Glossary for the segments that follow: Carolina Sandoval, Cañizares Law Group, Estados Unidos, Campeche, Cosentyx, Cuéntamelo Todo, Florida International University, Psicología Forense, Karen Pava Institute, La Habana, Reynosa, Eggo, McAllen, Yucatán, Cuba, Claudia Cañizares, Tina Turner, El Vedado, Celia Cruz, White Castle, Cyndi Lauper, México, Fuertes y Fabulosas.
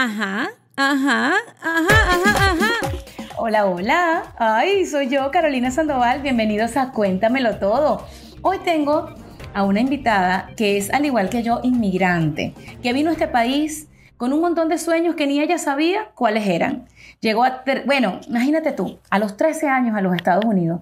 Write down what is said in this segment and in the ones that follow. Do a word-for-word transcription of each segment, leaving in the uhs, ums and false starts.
Ajá, ajá, ajá, ajá, ajá. Hola, hola. Ay, soy yo, Carolina Sandoval. Bienvenidos a Cuéntamelo Todo. Hoy tengo a una invitada que es, al igual que yo, inmigrante, que vino a este país con un montón de sueños que ni ella sabía cuáles eran. Llegó a... Ter- bueno, imagínate tú, a los trece años a los Estados Unidos.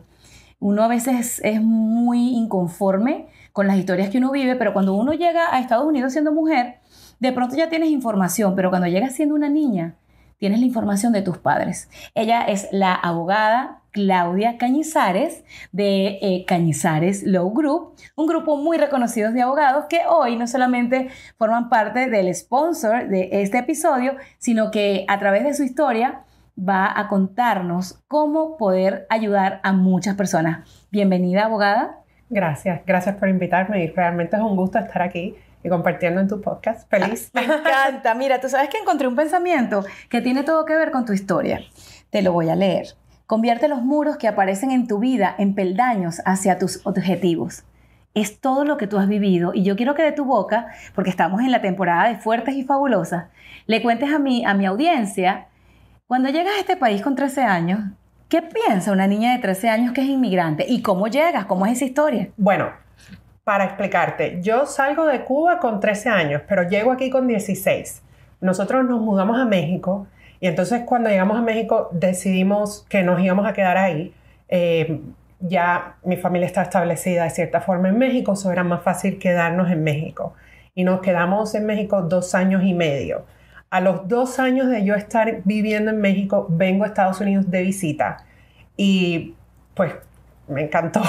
Uno a veces es muy inconforme con las historias que uno vive, pero cuando uno llega a Estados Unidos siendo mujer, de pronto ya tienes información, pero cuando llegas siendo una niña, tienes la información de tus padres. Ella es la abogada Claudia Cañizares de eh, Cañizares Law Group, un grupo muy reconocido de abogados que hoy no solamente forman parte del sponsor de este episodio, sino que a través de su historia va a contarnos cómo poder ayudar a muchas personas. Bienvenida, abogada. Gracias, gracias por invitarme y realmente es un gusto estar aquí y compartiendo en tu podcast. Feliz. Ah, me encanta. Mira, tú sabes que encontré un pensamiento que tiene todo que ver con tu historia. Te lo voy a leer. Convierte los muros que aparecen en tu vida en peldaños hacia tus objetivos. Es todo lo que tú has vivido y yo quiero que de tu boca, porque estamos en la temporada de Fuertes y Fabulosas, le cuentes a mi, a mi audiencia, cuando llegas a este país con trece años, ¿qué piensa una niña de trece años que es inmigrante? ¿Y cómo llegas? ¿Cómo es esa historia? Bueno, para explicarte, yo salgo de Cuba con trece años, pero llego aquí con dieciséis. Nosotros nos mudamos a México y entonces cuando llegamos a México decidimos que nos íbamos a quedar ahí. Eh, ya mi familia está establecida de cierta forma en México, eso era más fácil quedarnos en México. Y nos quedamos en México dos años y medio. A los dos años de yo estar viviendo en México, vengo a Estados Unidos de visita y pues me encantó.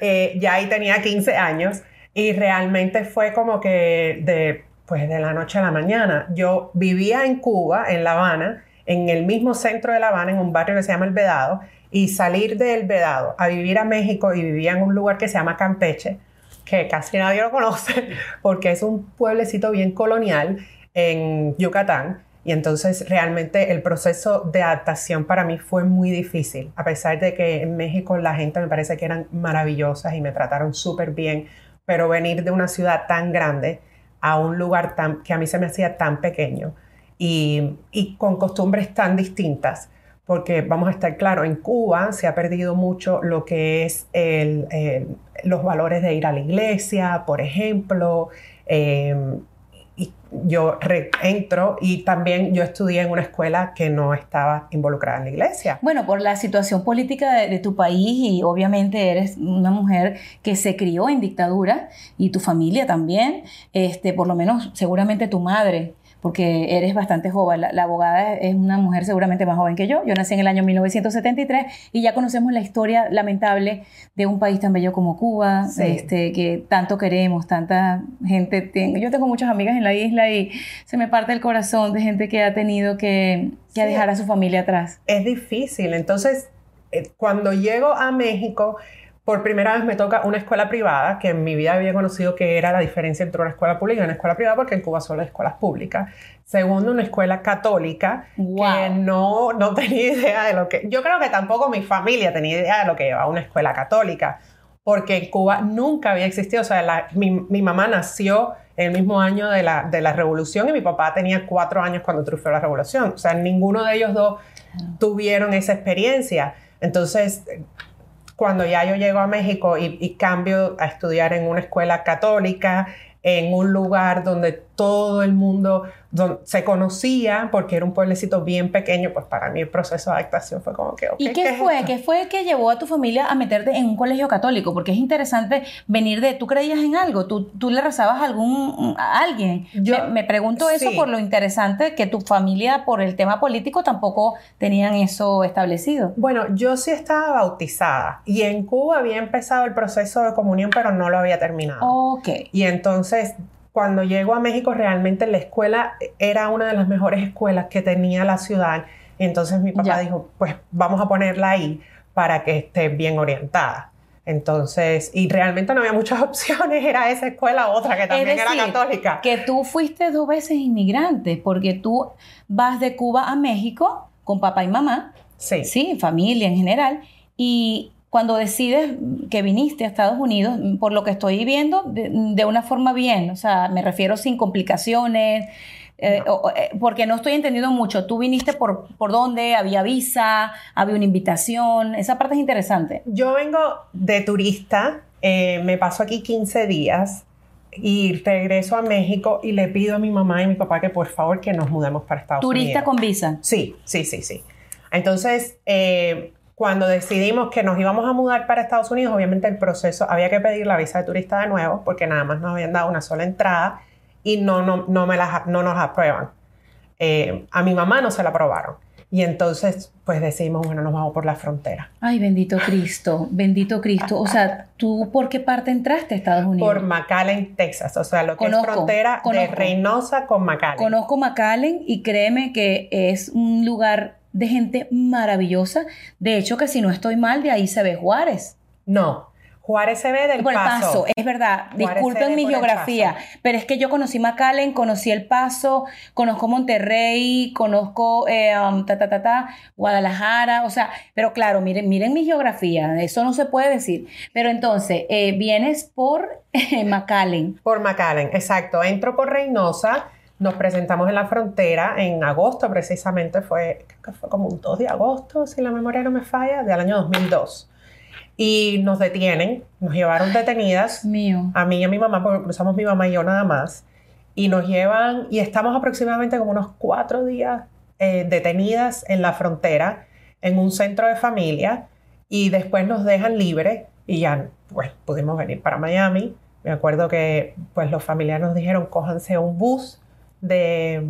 eh, ya ahí tenía quince años y realmente fue como que de, pues de la noche a la mañana. Yo vivía en Cuba, en La Habana, en el mismo centro de La Habana, en un barrio que se llama El Vedado, y salir de El Vedado a vivir a México y vivía en un lugar que se llama Campeche, que casi nadie lo conoce porque es un pueblecito bien colonial en Yucatán. Y entonces realmente el proceso de adaptación para mí fue muy difícil, a pesar de que en México la gente me parece que eran maravillosas y me trataron súper bien, pero venir de una ciudad tan grande a un lugar tan, que a mí se me hacía tan pequeño y, y con costumbres tan distintas, porque vamos a estar claros, en Cuba se ha perdido mucho lo que es el, el, los valores de ir a la iglesia, por ejemplo, eh, y yo re- entro y también yo estudié en una escuela que no estaba involucrada en la iglesia. Bueno, por la situación política de, de tu país y obviamente eres una mujer que se crió en dictadura y tu familia también, este, por lo menos seguramente tu madre, porque eres bastante joven. La, la abogada es una mujer seguramente más joven que yo. Yo nací en el año mil novecientos setenta y tres y ya conocemos la historia lamentable de un país tan bello como Cuba, sí. este, que tanto queremos, tanta gente. Tengo. Yo tengo muchas amigas en la isla y se me parte el corazón de gente que ha tenido que, que sí. dejar a su familia atrás. Es difícil. Entonces, eh, cuando llego a México, por primera vez me toca una escuela privada, que en mi vida había conocido que era la diferencia entre una escuela pública y una escuela privada, porque en Cuba solo hay escuelas públicas. Segundo, una escuela católica, wow. que no, no tenía idea de lo que... Yo creo que tampoco mi familia tenía idea de lo que llevaba una escuela católica, porque en Cuba nunca había existido. O sea, la, mi, mi mamá nació el mismo año de la, de la Revolución y mi papá tenía cuatro años cuando triunfó la Revolución. O sea, ninguno de ellos dos tuvieron esa experiencia. Entonces... Cuando ya yo llego a México y, y cambio a estudiar en una escuela católica, en un lugar donde todo el mundo don, se conocía, porque era un pueblecito bien pequeño, pues para mí el proceso de adaptación fue como que... Okay, ¿Y qué, ¿qué fue? Es ¿Qué fue que llevó a tu familia a meterte en un colegio católico? Porque es interesante venir de... ¿Tú creías en algo? ¿Tú, tú le rezabas a, algún, a alguien? Yo, me, me pregunto eso sí. por lo interesante que tu familia, por el tema político, tampoco tenían eso establecido. Bueno, yo sí estaba bautizada. Y en Cuba había empezado el proceso de comunión, pero no lo había terminado. Ok. Y entonces... Cuando llego a México, realmente la escuela era una de las mejores escuelas que tenía la ciudad. Y entonces mi papá ya. dijo, pues vamos a ponerla ahí para que esté bien orientada. Entonces, y realmente no había muchas opciones, era esa escuela u otra que también es decir, era católica. Que tú fuiste dos veces inmigrante, porque tú vas de Cuba a México con papá y mamá, sí, sí, familia en general, y... Cuando decides que viniste a Estados Unidos, por lo que estoy viendo, de, de una forma bien, o sea, me refiero sin complicaciones, Eh, porque no estoy entendiendo mucho. ¿Tú viniste por, por dónde? ¿Había visa? ¿Había una invitación? Esa parte es interesante. Yo vengo de turista. Eh, me paso aquí quince días y regreso a México y le pido a mi mamá y mi papá que por favor que nos mudemos para Estados ¿Turista Unidos. ¿Turista con visa? Sí, sí, sí, sí. Entonces, eh, cuando decidimos que nos íbamos a mudar para Estados Unidos, obviamente el proceso, había que pedir la visa de turista de nuevo porque nada más nos habían dado una sola entrada y no, no, no, me las, no nos aprueban. Eh, a mi mamá no se la aprobaron. Y entonces, pues decidimos, bueno, nos vamos por la frontera. Ay, bendito Cristo, bendito Cristo. O sea, ¿tú por qué parte entraste a Estados Unidos? Por McAllen, Texas. O sea, lo que conozco, es frontera conozco. de Reynosa con McAllen. Conozco McAllen y créeme que es un lugar de gente maravillosa. De hecho, que si no estoy mal, de ahí se ve Juárez. No. Juárez se ve del por el Paso. Paso, es verdad. Juárez Disculpen mi geografía, pero es que yo conocí McAllen, conocí El Paso, conozco Monterrey, conozco eh, um, ta, ta, ta, ta, Guadalajara, o sea, pero claro, miren, miren mi geografía, eso no se puede decir. Pero entonces, eh, vienes por eh, McAllen. Por McAllen, exacto. Entro por Reynosa, nos presentamos en la frontera en agosto precisamente, fue, creo que fue como un dos de agosto, si la memoria no me falla, del año dos mil dos. Y nos detienen, nos llevaron detenidas. Ay, mío. A mí y a mi mamá, porque cruzamos mi mamá y yo nada más. Y nos llevan, y estamos aproximadamente como unos cuatro días eh, detenidas en la frontera, en un centro de familia. Y después nos dejan libres y ya, pues, pudimos venir para Miami. Me acuerdo que, pues, los familiares nos dijeron, cójanse un bus de...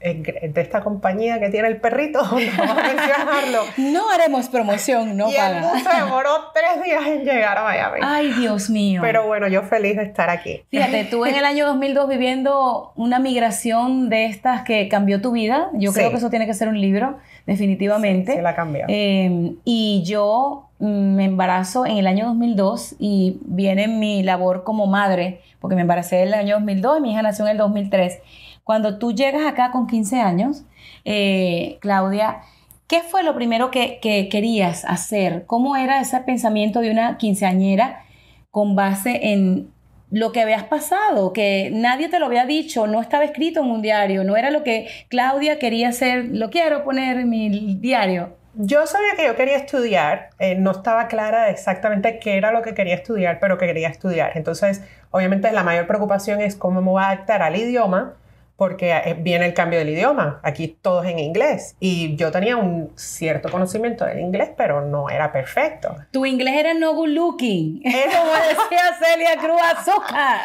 de esta compañía que tiene el perrito, no vamos a mencionarlo. No haremos promoción, no paga. Y el bus se demoró tres días en llegar a Miami. Ay, Dios mío. Pero bueno, yo feliz de estar aquí. Fíjate, tú en el año dos mil dos viviendo una migración de estas que cambió tu vida. Yo sí. creo que eso tiene que ser un libro, definitivamente. Sí, se la cambió. Eh, y yo me embarazo en el año dos mil dos y viene mi labor como madre, porque me embaracé en el año dos mil dos y mi hija nació en el dos mil tres. Cuando tú llegas acá con quince años, eh, Claudia, ¿qué fue lo primero que, que querías hacer? ¿Cómo era ese pensamiento de una quinceañera con base en lo que habías pasado? Que nadie te lo había dicho, no estaba escrito en un diario, no era lo que Claudia quería hacer, lo quiero poner en mi diario. Yo sabía que yo quería estudiar, eh, no estaba clara de exactamente qué era lo que quería estudiar, pero que quería estudiar. Entonces, obviamente la mayor preocupación es cómo me voy a adaptar al idioma, porque viene el cambio del idioma. Aquí todo es en inglés. Y yo tenía un cierto conocimiento del inglés, pero no era perfecto. Tu inglés era no good looking. Era, como decía Celia Cruz Azúcar.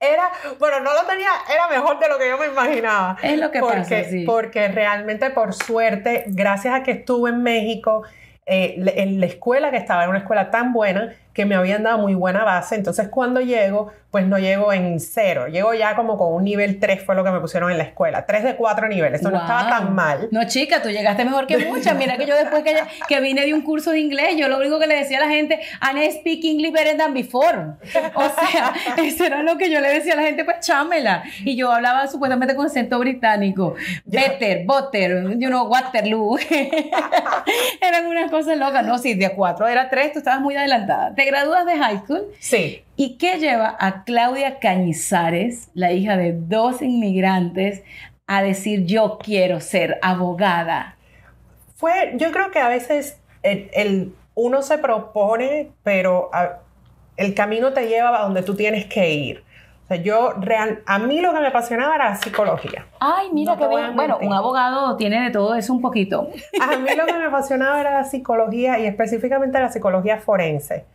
Era, bueno, no lo tenía, era mejor de lo que yo me imaginaba. Es lo que porque, pasa, sí. Porque realmente, por suerte, gracias a que estuve en México, eh, en la escuela que estaba, era una escuela tan buena, que me habían dado muy buena base. Entonces, cuando llego, pues no llego en cero. Llego ya como con un nivel tres, fue lo que me pusieron en la escuela. tres de cuatro niveles. Eso wow. no estaba tan mal. No, chica, tú llegaste mejor que muchas. Mira que yo después que, que vine de un curso de inglés, yo lo único que le decía a la gente, and I speak English better than before. O sea, eso era lo que yo le decía a la gente, pues chámela. Y yo hablaba supuestamente con acento británico. Yeah. Better, butter, you know, Waterloo. Eran unas cosas locas. No, sí, de cuatro era tres, tú estabas muy adelantada. ¿Te gradúas de high school? Sí. ¿Y qué lleva a Claudia Cañizares, la hija de dos inmigrantes, a decir yo quiero ser abogada? Fue, yo creo que a veces el, el, uno se propone, pero a, el camino te lleva a donde tú tienes que ir. O sea, yo real, a mí lo que me apasionaba era la psicología. Ay, mira no qué bien. Bueno, un abogado tiene de todo eso un poquito. A mí lo que me apasionaba era la psicología y específicamente la psicología forense.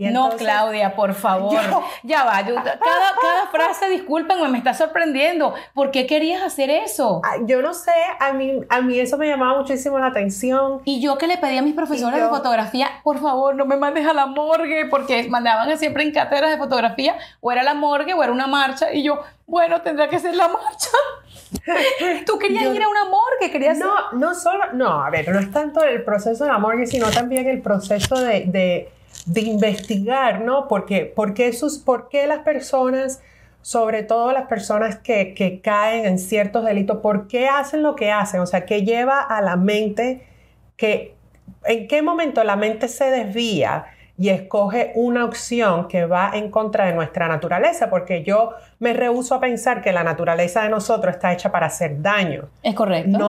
Entonces, no, Claudia, por favor. Yo, ya va. Yo, cada, cada frase, discúlpenme, me está sorprendiendo. ¿Por qué querías hacer eso? Yo no sé. A mí, a mí eso me llamaba muchísimo la atención. Y yo que le pedí a mis profesores yo, de fotografía, por favor, no me mandes a la morgue, porque mandaban siempre en cátedras de fotografía, o era la morgue o era una marcha. Y yo, bueno, tendrá que ser la marcha. ¿Tú querías yo, ir a una morgue? ¿Querías no, ir? no solo. No, a ver, no es tanto el proceso de la morgue, sino también el proceso de... de de investigar, ¿no? Porque, porque, sus, porque las personas, sobre todo las personas que, que caen en ciertos delitos, ¿por qué hacen lo que hacen? O sea, ¿qué lleva a la mente? Que, ¿en qué momento la mente se desvía y escoge una opción que va en contra de nuestra naturaleza, porque yo me rehúso a pensar que la naturaleza de nosotros está hecha para hacer daño. Es correcto. No.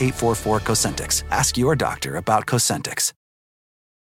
eight four four Cosentyx. Ask your doctor about Cosentyx.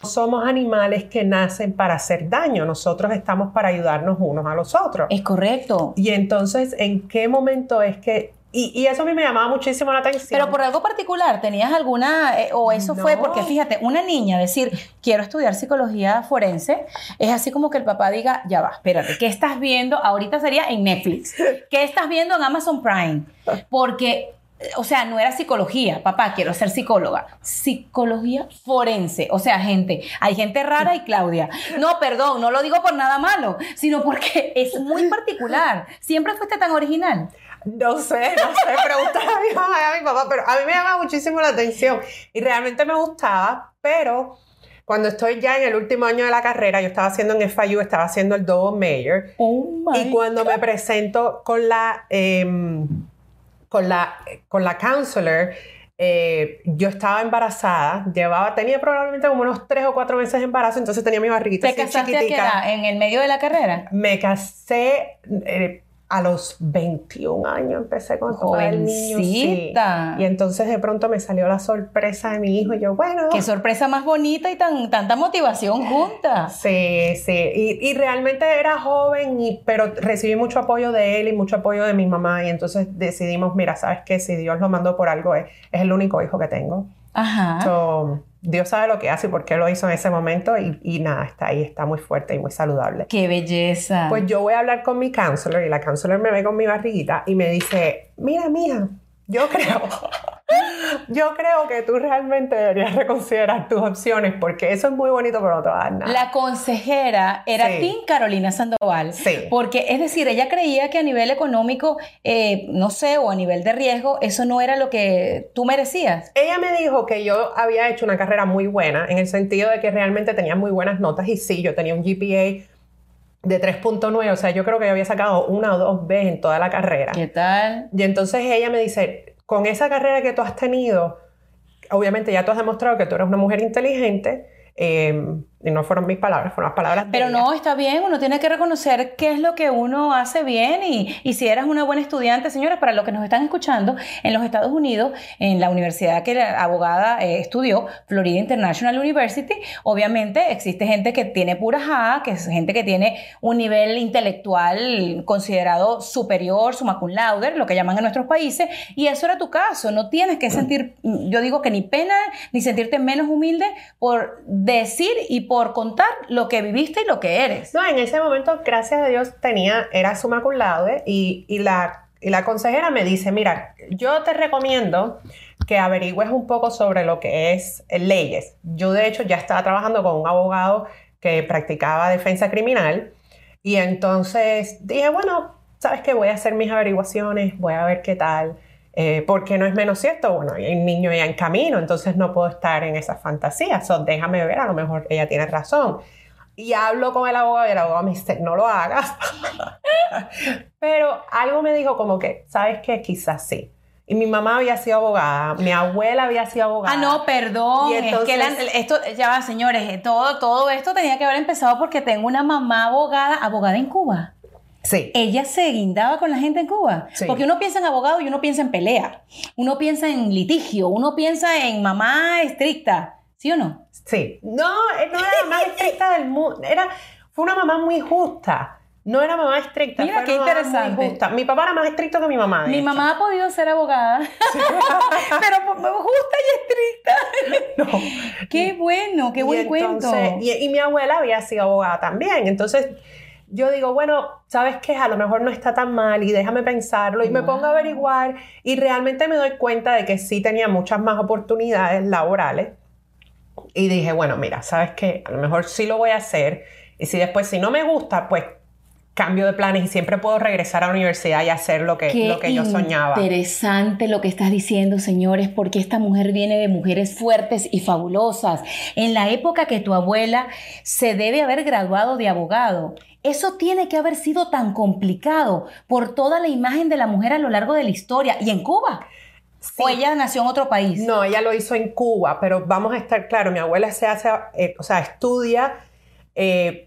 Somos animales que nacen para hacer daño. Nosotros estamos para ayudarnos unos a los otros. Es correcto. Y entonces, ¿en qué momento es que...? Y, y eso a mí me llamaba muchísimo la atención. Pero por algo particular, ¿tenías alguna...? Eh, o eso no. Fue porque, fíjate, una niña decir, quiero estudiar psicología forense, es así como que el papá diga, ya va, espérate, ¿qué estás viendo? Ahorita sería en Netflix. ¿Qué estás viendo en Amazon Prime? Porque... O sea, no era psicología, papá, quiero ser psicóloga. Psicología forense. O sea, gente, hay gente rara y Claudia. No, perdón, no lo digo por nada malo, sino porque es muy particular. ¿Siempre fuiste tan original? No sé, no sé, preguntaba a mi mamá y a mi papá, pero a mí me llamaba muchísimo la atención y realmente me gustaba, pero... Cuando estoy ya en el último año de la carrera, yo estaba haciendo en F I U, estaba haciendo el double major. Oh my y cuando God. Me presento con la... Eh, Con la, con la counselor, eh, yo estaba embarazada, llevaba, tenía probablemente como unos tres o cuatro meses de embarazo, entonces tenía mi barriguita así chiquitica. ¿Te casaste a qué edad? ¿En el medio de la carrera? Me casé eh, a los veintiún años, empecé con todo el niño. Sí. Y entonces de pronto me salió la sorpresa de mi hijo y yo, bueno. Qué sorpresa más bonita y tan, tanta motivación junta. Sí, sí. Y, y realmente era joven, y, pero recibí mucho apoyo de él y mucho apoyo de mi mamá. Y entonces decidimos, mira, ¿sabes qué? Si Dios lo mandó por algo, es, es el único hijo que tengo. Ajá. So, Dios sabe lo que hace y por qué lo hizo en ese momento y, y nada, está ahí, está muy fuerte y muy saludable. ¡Qué belleza! Pues yo voy a hablar con mi counselor y la counselor me ve con mi barriguita y me dice, mira, mija, yo creo, yo creo que tú realmente deberías reconsiderar tus opciones porque eso es muy bonito pero no te va a dar nada. La consejera era sí. Team Carolina Sandoval. Sí. Porque, es decir, ella creía que a nivel económico, eh, no sé, o a nivel de riesgo, eso no era lo que tú merecías. Ella me dijo que yo había hecho una carrera muy buena en el sentido de que realmente tenía muy buenas notas y sí, yo tenía un G P A de tres punto nueve, o sea, yo creo que yo había sacado una o dos veces en toda la carrera. ¿Qué tal? Y entonces ella me dice, con esa carrera que tú has tenido, obviamente ya tú has demostrado que tú eres una mujer inteligente, eh, y no fueron mis palabras, fueron las palabras de ella. Pero no, está bien, uno tiene que reconocer qué es lo que uno hace bien y, y si eras una buena estudiante, señores, para los que nos están escuchando, en los Estados Unidos, en la universidad que la abogada eh, estudió, Florida International University, obviamente existe gente que tiene pura J A, que es gente que tiene un nivel intelectual considerado superior, summa cum laude, lo que llaman en nuestros países, y eso era tu caso, no tienes que sentir, yo digo que ni pena, ni sentirte menos humilde por decir y por contar lo que viviste y lo que eres. No, en ese momento, gracias a Dios, tenía, era summa cum laude y, y, la, y la consejera me dice, mira, yo te recomiendo que averigües un poco sobre lo que es leyes. Yo, de hecho, ya estaba trabajando con un abogado que practicaba defensa criminal y entonces dije, bueno, ¿sabes qué? Voy a hacer mis averiguaciones, voy a ver qué tal. Eh, porque no es menos cierto, bueno, el niño ya en camino, entonces no puedo estar en esas fantasías, so, déjame ver, a lo mejor ella tiene razón. Y hablo con el abogado y el abogado me dice, no lo hagas. Pero algo me dijo como que, ¿sabes qué? Quizás sí. Y mi mamá había sido abogada, mi abuela había sido abogada. Ah, no, perdón. Y entonces, es que la, esto, ya va, señores, todo, todo esto tenía que haber empezado porque tengo una mamá abogada, abogada en Cuba. Sí. Ella se guindaba con la gente en Cuba. Sí. Porque uno piensa en abogado y uno piensa en pelea. Uno piensa en litigio. Uno piensa en mamá estricta. ¿Sí o no? Sí. No, no era la mamá estricta del mundo. Era, fue una mamá muy justa. No era mamá estricta. Mira, qué interesante. Mi papá era más estricto que mi mamá. Mi hecho. mamá ha podido ser abogada. Sí. Pero justa y estricta. No. Qué bueno, qué y buen entonces, cuento. Y, y mi abuela había sido abogada también. Entonces... yo digo, bueno, ¿sabes qué? A lo mejor no está tan mal y déjame pensarlo, y wow. me pongo a averiguar y realmente me doy cuenta de que sí tenía muchas más oportunidades laborales. Y dije, bueno, mira, ¿sabes qué? A lo mejor sí lo voy a hacer, y si después, si no me gusta, pues cambio de planes y siempre puedo regresar a la universidad y hacer lo que, lo que yo soñaba. Interesante lo que estás diciendo, señores, porque esta mujer viene de mujeres fuertes y fabulosas. En la época que tu abuela se debe haber graduado de abogado, eso tiene que haber sido tan complicado por toda la imagen de la mujer a lo largo de la historia. ¿Y en Cuba? Sí. ¿O ella nació en otro país? No, ella lo hizo en Cuba, pero vamos a estar claros, mi abuela se hace, eh, o sea, estudia eh,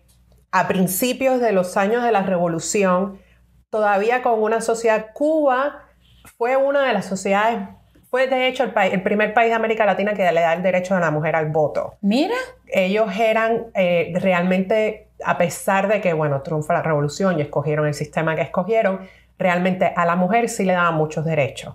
a principios de los años de la Revolución, todavía con una sociedad. Cuba fue una de las sociedades, fue de hecho el, el primer país de América Latina que le da el derecho a la mujer al voto. Mira. Ellos eran eh, realmente, a pesar de que, bueno, triunfa la Revolución y escogieron el sistema que escogieron, realmente a la mujer sí le daban muchos derechos.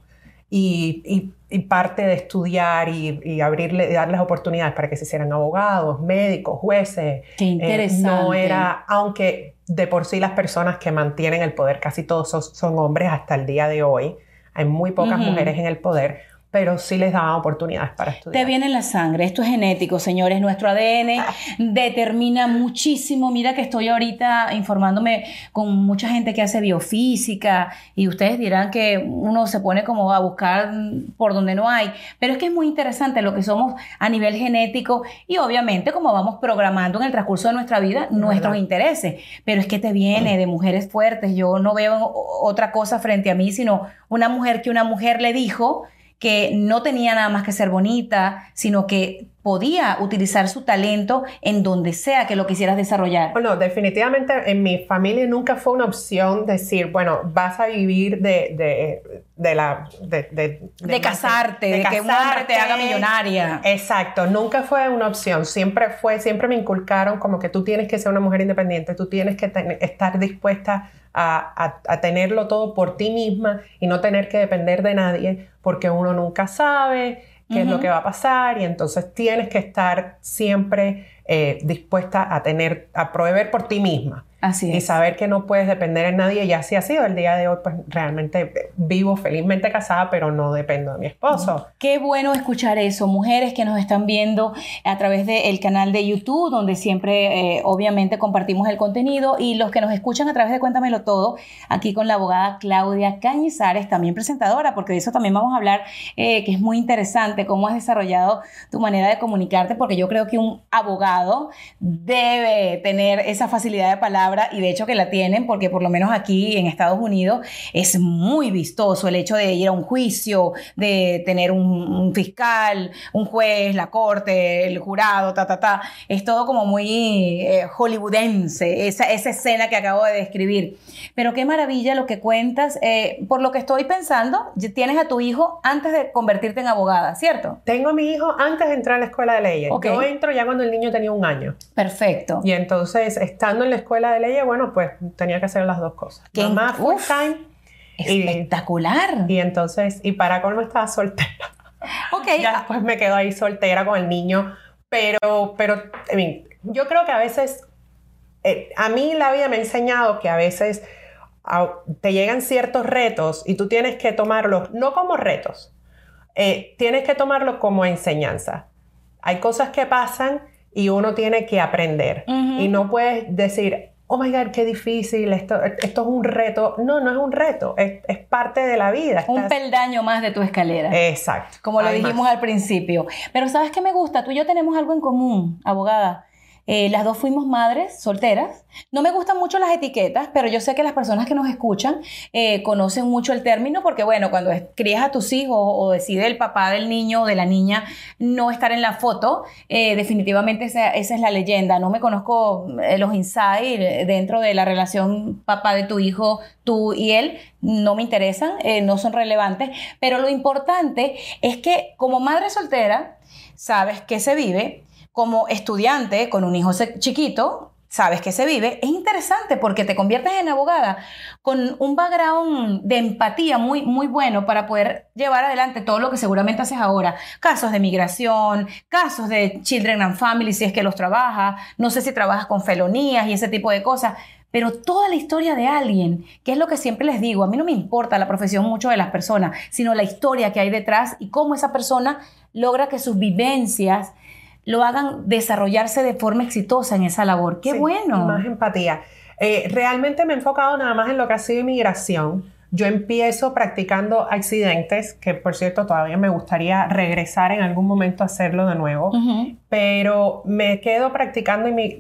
Y, y, y parte de estudiar y, y abrirle, darles oportunidades para que se hicieran abogados, médicos, jueces. Qué interesante. Eh, no era, aunque de por sí las personas que mantienen el poder, casi todos son, son hombres hasta el día de hoy. Hay muy pocas uh-huh. mujeres en el poder, pero sí les daban oportunidades para estudiar. Te viene en la sangre, esto es genético, señores. Nuestro A D N determina muchísimo. Mira que estoy ahorita informándome con mucha gente que hace biofísica y ustedes dirán que uno se pone como a buscar por donde no hay, pero es que es muy interesante lo que somos a nivel genético y obviamente como vamos programando en el transcurso de nuestra vida nuestros intereses, pero es que te viene de mujeres fuertes. Yo no veo otra cosa frente a mí sino una mujer que una mujer le dijo que no tenía nada más que ser bonita, sino que podía utilizar su talento en donde sea que lo quisieras desarrollar. Bueno, definitivamente en mi familia nunca fue una opción decir, bueno, vas a vivir de, de, de la... De, de, de, de casarte, de, de, de casarte, que un hombre te haga millonaria. Exacto, nunca fue una opción. Siempre fue, siempre me inculcaron como que tú tienes que ser una mujer independiente, tú tienes que ten, estar dispuesta A, a, a tenerlo todo por ti misma y no tener que depender de nadie, porque uno nunca sabe qué uh-huh. es lo que va a pasar y entonces tienes que estar siempre eh, dispuesta a tener, a proveer por ti misma. Así es. Y saber que no puedes depender de nadie, y así ha sido. El día de hoy, pues realmente vivo felizmente casada, pero no dependo de mi esposo. Qué bueno escuchar eso, mujeres que nos están viendo a través del canal de YouTube, donde siempre, eh, obviamente, compartimos el contenido, y los que nos escuchan a través de Cuéntamelo Todo, aquí con la abogada Claudia Cañizares, también presentadora, porque de eso también vamos a hablar, eh, que es muy interesante cómo has desarrollado tu manera de comunicarte, porque yo creo que un abogado debe tener esa facilidad de palabra, y de hecho que la tienen, porque por lo menos aquí en Estados Unidos es muy vistoso el hecho de ir a un juicio, de tener un, un fiscal, un juez, la corte, el jurado, ta, ta, ta. Es todo como muy eh, hollywoodense, esa, esa escena que acabo de describir. Pero qué maravilla lo que cuentas. Eh, por lo que estoy pensando, tienes a tu hijo antes de convertirte en abogada, ¿cierto? Tengo a mi hijo antes de entrar a la escuela de leyes. Okay. Yo entro ya cuando el niño tenía un año. Perfecto. Y entonces, estando en la escuela de leyes, bueno, pues tenía que hacer las dos cosas. ¿Qué? Mamá full time. Espectacular. Y, y entonces, y para colmo estaba soltera. Okay. Ya después me quedo ahí soltera con el niño, pero, pero, en fin, yo creo que a veces, eh, a mí la vida me ha enseñado que a veces a, te llegan ciertos retos y tú tienes que tomarlos, no como retos, eh, tienes que tomarlos como enseñanza. Hay cosas que pasan y uno tiene que aprender. Uh-huh. Y no puedes decir, oh my God, qué difícil, esto, esto es un reto. No, no es un reto, es, es parte de la vida. Estás... Un peldaño más de tu escalera. Exacto. Como lo dijimos al principio. Pero ¿sabes qué me gusta? Tú y yo tenemos algo en común, abogada. Eh, las dos fuimos madres solteras. No me gustan mucho las etiquetas, pero yo sé que las personas que nos escuchan eh, conocen mucho el término porque, bueno, cuando crías a tus hijos o decide el papá del niño o de la niña no estar en la foto, eh, definitivamente esa, esa es la leyenda. No me conozco los insights dentro de la relación papá de tu hijo, tú y él. No me interesan, eh, no son relevantes. Pero lo importante es que como madre soltera sabes que se vive. Como estudiante con un hijo chiquito, sabes que se vive. Es interesante porque te conviertes en abogada con un background de empatía muy, muy bueno para poder llevar adelante todo lo que seguramente haces ahora. Casos de migración, casos de children and family, si es que los trabajas. No sé si trabajas con felonías y ese tipo de cosas. pero toda la historia de alguien, que es lo que siempre les digo, a mí no me importa la profesión mucho de las personas, sino la historia que hay detrás y cómo esa persona logra que sus vivencias lo hagan desarrollarse de forma exitosa en esa labor. ¡Qué sí, bueno! Más empatía. Eh, realmente me he enfocado nada más en lo que ha sido inmigración. Yo empiezo practicando accidentes, que por cierto todavía me gustaría regresar en algún momento a hacerlo de nuevo, uh-huh. pero me quedo practicando y me,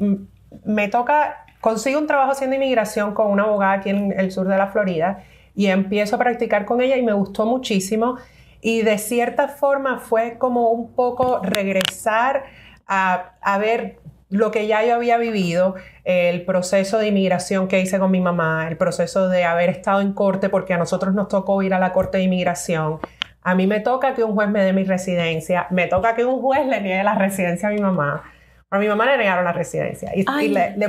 me toca, consigo un trabajo haciendo inmigración con una abogada aquí en el sur de la Florida y empiezo a practicar con ella y me gustó muchísimo y de cierta forma fue como un poco regresar a, a ver lo que ya yo había vivido, el proceso de inmigración que hice con mi mamá, el proceso de haber estado en corte, porque a nosotros nos tocó ir a la corte de inmigración. A mí me toca que un juez me dé mi residencia, me toca que un juez le niegue la residencia a mi mamá. Pero a mi mamá le negaron la residencia. Y, y le, le...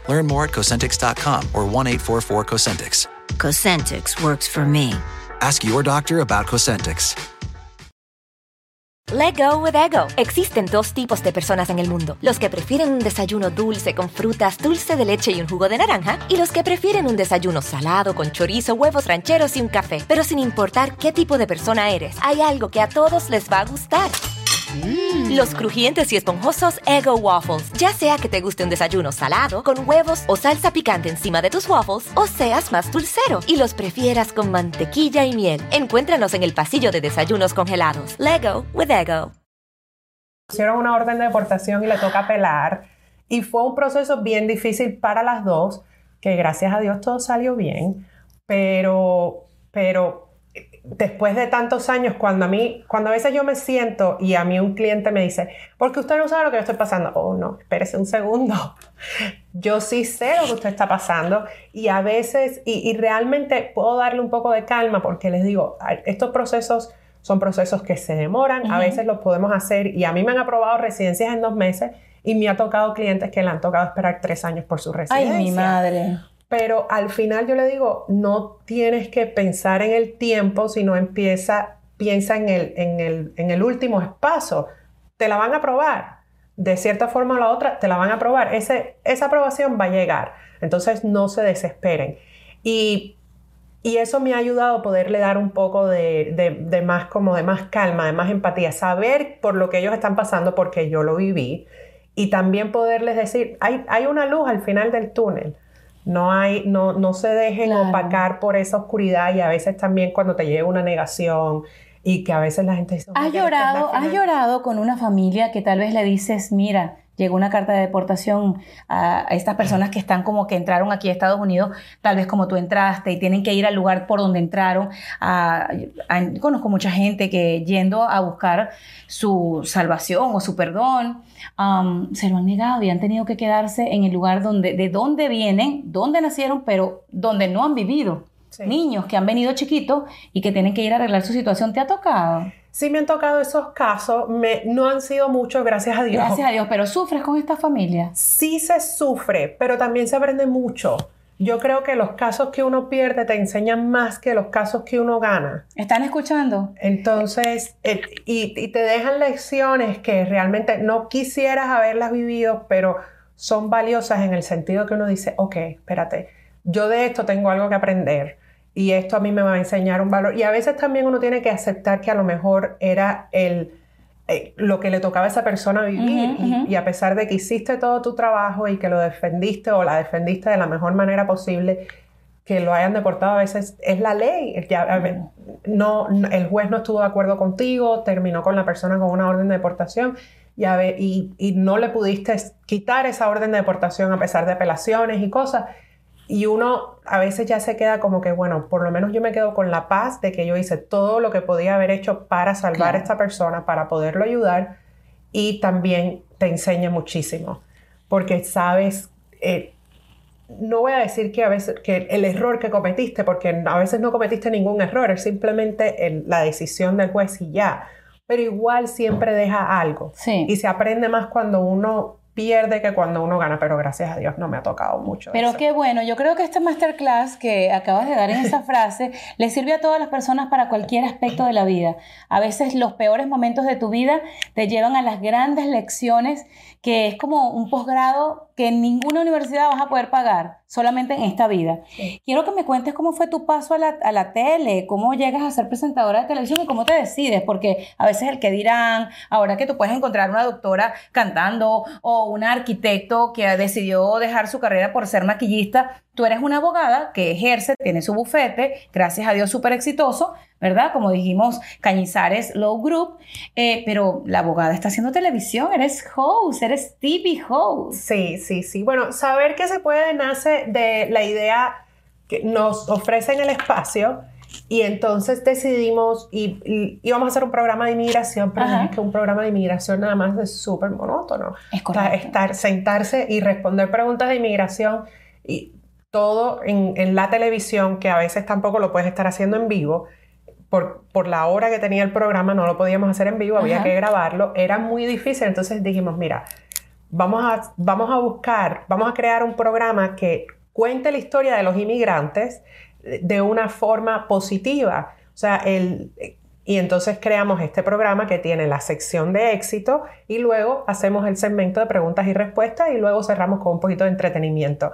Learn more at Cosentyx dot com or one eight four four Cosentyx. Cosentyx works for me. Ask your doctor about Cosentyx. Let go with Eggo. Existen dos tipos de personas en el mundo. Los que prefieren un desayuno dulce con frutas, dulce de leche y un jugo de naranja. Y los que prefieren un desayuno salado con chorizo, huevos rancheros y un café. Pero sin importar qué tipo de persona eres, hay algo que a todos les va a gustar. Mm. Los crujientes y esponjosos Eggo Waffles. Ya sea que te guste un desayuno salado, con huevos o salsa picante encima de tus waffles, o seas más dulcero y los prefieras con mantequilla y miel. Encuéntranos en el pasillo de desayunos congelados. Lego with Eggo. Hicieron una orden de deportación y le toca apelar. Y fue un proceso bien difícil para las dos, que gracias a Dios todo salió bien. Pero... pero después de tantos años, cuando a mí, cuando a veces yo me siento y a mí un cliente me dice, porque usted no sabe lo que yo estoy pasando. Oh, no, espérese un segundo. Yo sí sé lo que usted está pasando y a veces, y, y realmente puedo darle un poco de calma porque les digo, estos procesos son procesos que se demoran, uh-huh. a veces los podemos hacer y a mí me han aprobado residencias en dos meses y me ha tocado clientes que le han tocado esperar tres años por su residencia. Ay, mi madre. Pero al final yo le digo, no tienes que pensar en el tiempo, sino empieza, piensa en el, en el, en el último espacio. Te la van a aprobar. De cierta forma o la otra, te la van a aprobar. Ese, esa aprobación va a llegar. Entonces, no se desesperen. Y, y eso me ha ayudado a poderle dar un poco de, de, de, más, como de más calma, de más empatía. Saber por lo que ellos están pasando, porque yo lo viví. Y también poderles decir, hay, hay una luz al final del túnel. No hay, no, no se dejen claro. opacar por esa oscuridad y a veces también cuando te llega una negación y que a veces la gente dice... ¿Has llorado, ¿Has llorado con una familia que tal vez le dices, mira, llegó una carta de deportación a estas personas que están como que entraron aquí a Estados Unidos, tal vez como tú entraste y tienen que ir al lugar por donde entraron? A, a, conozco mucha gente que yendo a buscar su salvación o su perdón, um, se lo han negado y han tenido que quedarse en el lugar donde, de donde vienen, donde nacieron, pero donde no han vivido. Sí. Niños que han venido chiquitos y que tienen que ir a arreglar su situación. ¿Te ha tocado? Sí, me han tocado esos casos. Me, no han sido muchos, gracias a Dios. Gracias a Dios. ¿Pero sufres con esta familia? Sí se sufre, pero también se aprende mucho. Yo creo que los casos que uno pierde te enseñan más que los casos que uno gana. ¿Están escuchando? Entonces, eh, y, y te dejan lecciones que realmente no quisieras haberlas vivido, pero son valiosas en el sentido que uno dice, ok, espérate, yo de esto tengo algo que aprender. Y esto a mí me va a enseñar un valor. Y a veces también uno tiene que aceptar que a lo mejor era el, eh, lo que le tocaba a esa persona vivir. Uh-huh, uh-huh. Y, y a pesar de que hiciste todo tu trabajo y que lo defendiste o la defendiste de la mejor manera posible, que lo hayan deportado a veces es la ley. Ya, uh-huh. no, no, el juez no estuvo de acuerdo contigo, terminó con la persona con una orden de deportación y, a ve- y, y no le pudiste quitar esa orden de deportación a pesar de apelaciones y cosas. Y uno a veces ya se queda como que, bueno, por lo menos yo me quedo con la paz de que yo hice todo lo que podía haber hecho para salvar, claro, a esta persona, para poderlo ayudar. Y también te enseña muchísimo, porque sabes, eh, no voy a decir que, a veces, que el error que cometiste, porque a veces no cometiste ningún error, es simplemente el, la decisión del juez y ya. Pero igual siempre deja algo. Sí. Y se aprende más cuando uno pierde que cuando uno gana, pero gracias a Dios no me ha tocado mucho. Pero eso, qué bueno, yo creo que este masterclass que acabas de dar en esa frase le sirve a todas las personas para cualquier aspecto de la vida. A veces los peores momentos de tu vida te llevan a las grandes lecciones, que es como un posgrado que en ninguna universidad vas a poder pagar, solamente en esta vida. Sí. Quiero que me cuentes cómo fue tu paso a la, a la tele, cómo llegas a ser presentadora de televisión y cómo te decides, porque a veces el que dirán, ahora que tú puedes encontrar una doctora cantando o un arquitecto que decidió dejar su carrera por ser maquillista, tú eres una abogada que ejerce, tiene su bufete, gracias a Dios súper exitoso, ¿verdad? Como dijimos, Cañizares Law Group, eh, pero la abogada está haciendo televisión, eres host, eres T V host. Sí, sí, sí. Bueno, saber que se puede nace de la idea que nos ofrecen el espacio y entonces decidimos y, y íbamos a hacer un programa de inmigración, pero es que un programa de inmigración nada más es súper monótono. Es correcto. Estar, sentarse y responder preguntas de inmigración y todo en, en la televisión, que a veces tampoco lo puedes estar haciendo en vivo. Por, por la hora que tenía el programa no lo podíamos hacer en vivo, había, ajá, que grabarlo. Era muy difícil, entonces dijimos, mira, vamos a, vamos a buscar, vamos a crear un programa que cuente la historia de los inmigrantes de una forma positiva. O sea, el, y entonces creamos este programa que tiene la sección de éxito y luego hacemos el segmento de preguntas y respuestas y luego cerramos con un poquito de entretenimiento.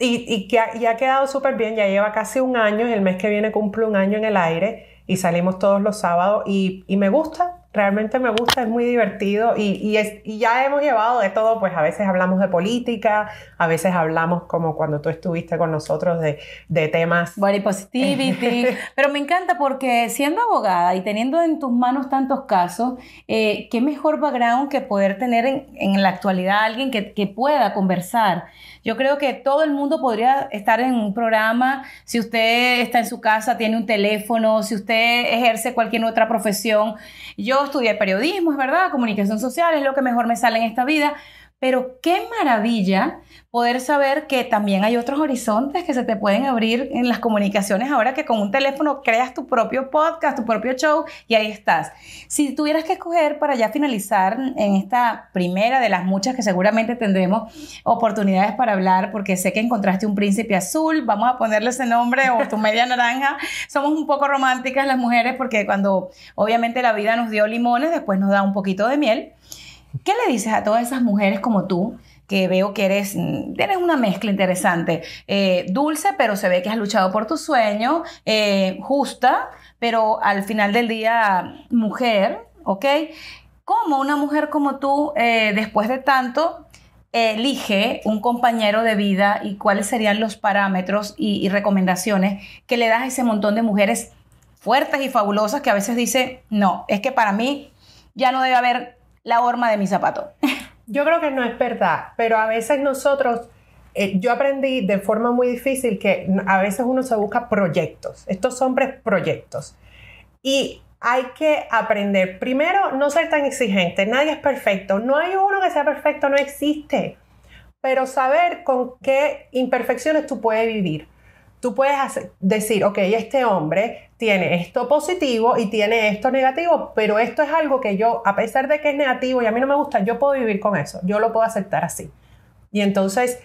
Y, y que ha, y ha quedado súper bien, ya lleva casi un año, el mes que viene cumple un año en el aire y salimos todos los sábados y, y me gusta, realmente me gusta, es muy divertido y, y, es, y ya hemos llevado de todo, pues a veces hablamos de política, a veces hablamos como cuando tú estuviste con nosotros de, de temas... Body positivity, pero me encanta porque siendo abogada y teniendo en tus manos tantos casos, eh, qué mejor background que poder tener en, en la actualidad alguien que, que pueda conversar. Yo creo que todo el mundo podría estar en un programa, si usted está en su casa, tiene un teléfono, si usted ejerce cualquier otra profesión. Yo estudié periodismo, es verdad, comunicación social, es lo que mejor me sale en esta vida, pero qué maravilla poder saber que también hay otros horizontes que se te pueden abrir en las comunicaciones ahora que con un teléfono creas tu propio podcast, tu propio show y ahí estás. Si tuvieras que escoger para ya finalizar en esta primera de las muchas que seguramente tendremos oportunidades para hablar, porque sé que encontraste un príncipe azul, vamos a ponerle ese nombre, o tu media naranja, somos un poco románticas las mujeres porque cuando obviamente la vida nos dio limones, después nos da un poquito de miel. ¿Qué le dices a todas esas mujeres como tú, que veo que eres, eres una mezcla interesante, eh, dulce, pero se ve que has luchado por tu sueño, eh, justa, pero al final del día mujer, ¿ok? ¿Cómo una mujer como tú, eh, después de tanto, eh, elige un compañero de vida y cuáles serían los parámetros y, y recomendaciones que le das a ese montón de mujeres fuertes y fabulosas que a veces dicen, no, es que para mí ya no debe haber la horma de mi zapato? Yo creo que no es verdad, pero a veces nosotros, eh, yo aprendí de forma muy difícil que a veces uno se busca proyectos, estos hombres proyectos, y hay que aprender, primero, no ser tan exigente, nadie es perfecto, no hay uno que sea perfecto, no existe, pero saber con qué imperfecciones tú puedes vivir. Tú puedes hacer, decir, ok, este hombre tiene esto positivo y tiene esto negativo, pero esto es algo que yo, a pesar de que es negativo y a mí no me gusta, yo puedo vivir con eso, yo lo puedo aceptar así. Y entonces,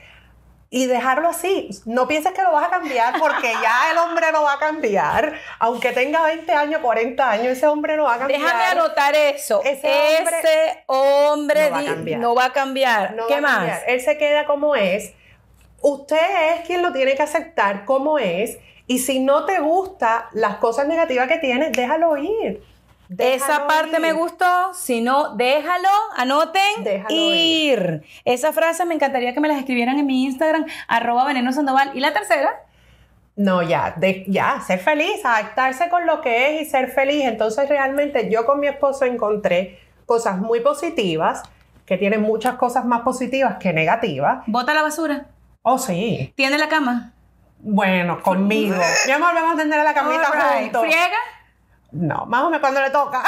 y dejarlo así, no pienses que lo vas a cambiar porque ya el hombre no va a cambiar, aunque tenga veinte años, cuarenta años, ese hombre no va a cambiar. Déjame anotar eso, ese hombre, ese hombre no va a cambiar. No va a cambiar. No ¿Qué va a más? Cambiar. Él se queda como es. Usted es quien lo tiene que aceptar como es y si no te gusta las cosas negativas que tienes, déjalo ir. Déjalo Esa parte ir. Me gustó, si no, déjalo, anoten, déjalo ir. ir. Esa frase me encantaría que me las escribieran en mi Instagram, arroba Veneno Sandoval. ¿Y la tercera? No, ya, de, ya, ser feliz, adaptarse con lo que es y ser feliz. Entonces realmente yo con mi esposo encontré cosas muy positivas, que tienen muchas cosas más positivas que negativas. ¿Bota la basura? Oh, sí. ¿Tiene la cama? Bueno, conmigo. Ya me volvemos a tender a la camita right. juntos. ¿Friega? No, más o menos cuando le toca.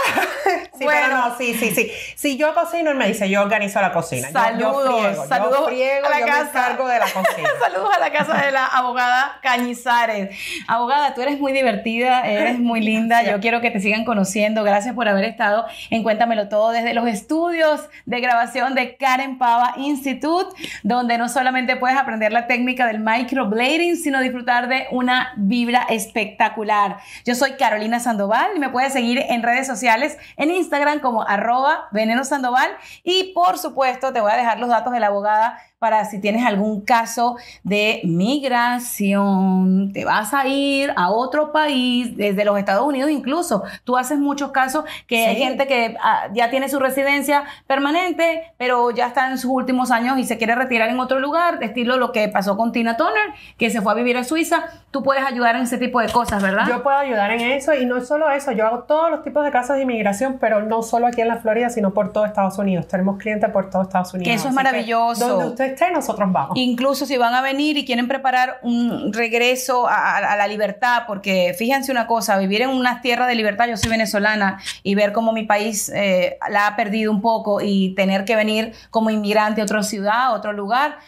Sí, bueno. Pero no, sí, sí, sí. Si yo cocino, él me dice, yo organizo la cocina. Saludos, yo, yo friego, saludos yo friego, a la yo casa. Me encargo de la cocina. Saludos a la casa de la abogada Cañizares. Abogada, tú eres muy divertida, eres muy linda. Yo quiero que te sigan conociendo. Gracias por haber estado en Cuéntamelo Todo desde los estudios de grabación de Karen Pava Institute, donde no solamente puedes aprender la técnica del microblading, sino disfrutar de una vibra espectacular. Yo soy Carolina Sandoval. Me puedes seguir en redes sociales, en Instagram como arroba Veneno Sandoval, y por supuesto te voy a dejar los datos de la abogada para si tienes algún caso de migración, te vas a ir a otro país, desde los Estados Unidos incluso. Tú haces muchos casos que sí. hay gente que ah, ya tiene su residencia permanente, pero ya está en sus últimos años y se quiere retirar en otro lugar, estilo lo que pasó con Tina Turner, que se fue a vivir a Suiza. Tú puedes ayudar en ese tipo de cosas, ¿verdad? Yo puedo ayudar en eso, y no solo eso, yo hago todos los tipos de casos de inmigración, pero no solo aquí en la Florida, sino por todo Estados Unidos. Tenemos clientes por todo Estados Unidos. Que eso es maravilloso. Donde usted esté, nosotros vamos. Incluso si van a venir y quieren preparar un regreso a, a, a la libertad, porque fíjense una cosa, vivir en unas tierras de libertad, yo soy venezolana, y ver cómo mi país eh, la ha perdido un poco y tener que venir como inmigrante a otra ciudad, a otro lugar.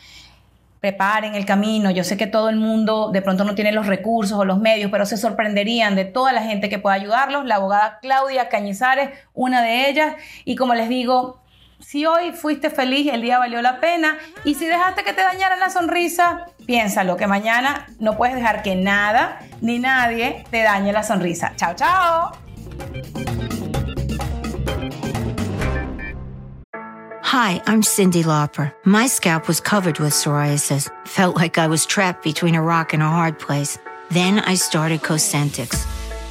Preparen el camino. Yo sé que todo el mundo de pronto no tiene los recursos o los medios, pero se sorprenderían de toda la gente que pueda ayudarlos. La abogada Claudia Cañizares, una de ellas. Y como les digo, si hoy fuiste feliz, el día valió la pena. Y si dejaste que te dañaran la sonrisa, piénsalo, que mañana no puedes dejar que nada ni nadie te dañe la sonrisa. ¡Chao, chao! Hi, I'm Cyndi Lauper. My scalp was covered with psoriasis. Felt like I was trapped between a rock and a hard place. Then I started Cosentyx.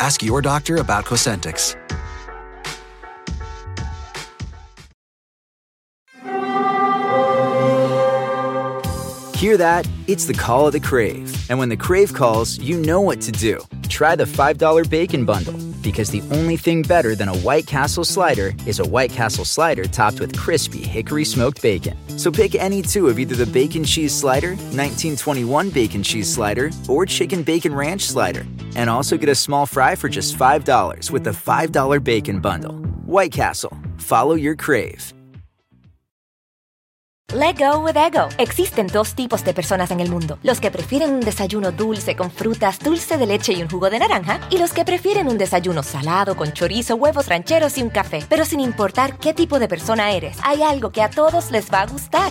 Ask your doctor about Cosentyx. Hear that? It's the call of the Crave. And when the Crave calls, you know what to do. Try the five dollar Bacon Bundle, because the only thing better than a White Castle slider is a White Castle slider topped with crispy hickory-smoked bacon. So pick any two of either the Bacon Cheese Slider, nineteen twenty-one Bacon Cheese Slider, or Chicken Bacon Ranch Slider, and also get a small fry for just five dollars with the five dollar Bacon Bundle. White Castle. Follow your Crave. Let go with Eggo. Existen dos tipos de personas en el mundo. Los que prefieren un desayuno dulce con frutas, dulce de leche y un jugo de naranja. Y los que prefieren un desayuno salado con chorizo, huevos rancheros y un café. Pero sin importar qué tipo de persona eres, hay algo que a todos les va a gustar.